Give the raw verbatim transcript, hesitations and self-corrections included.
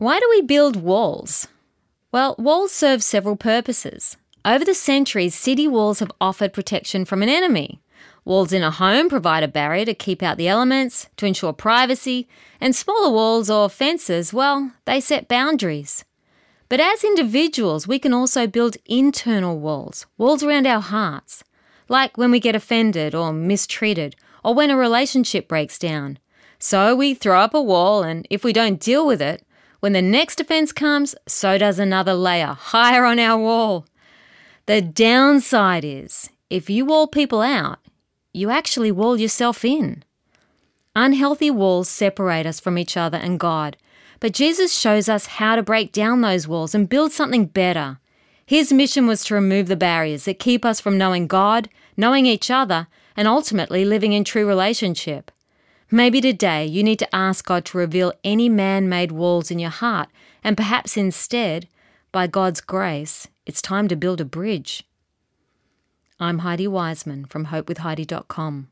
Why do we build walls? Well, walls serve several purposes. Over the centuries, city walls have offered protection from an enemy. Walls in a home provide a barrier to keep out the elements, to ensure privacy, and smaller walls or fences, well, they set boundaries. But as individuals, we can also build internal walls, walls around our hearts, like when we get offended or mistreated, or when a relationship breaks down. So we throw up a wall, and if we don't deal with it, when the next offence comes, so does another layer higher on our wall. The downside is, if you wall people out, you actually wall yourself in. Unhealthy walls separate us from each other and God, but Jesus shows us how to break down those walls and build something better. His mission was to remove the barriers that keep us from knowing God, knowing each other, and ultimately living in true relationship. Maybe today you need to ask God to reveal any man-made walls in your heart, and perhaps instead, by God's grace, it's time to build a bridge. I'm Heidi Wiseman from Hope With Heidi dot com.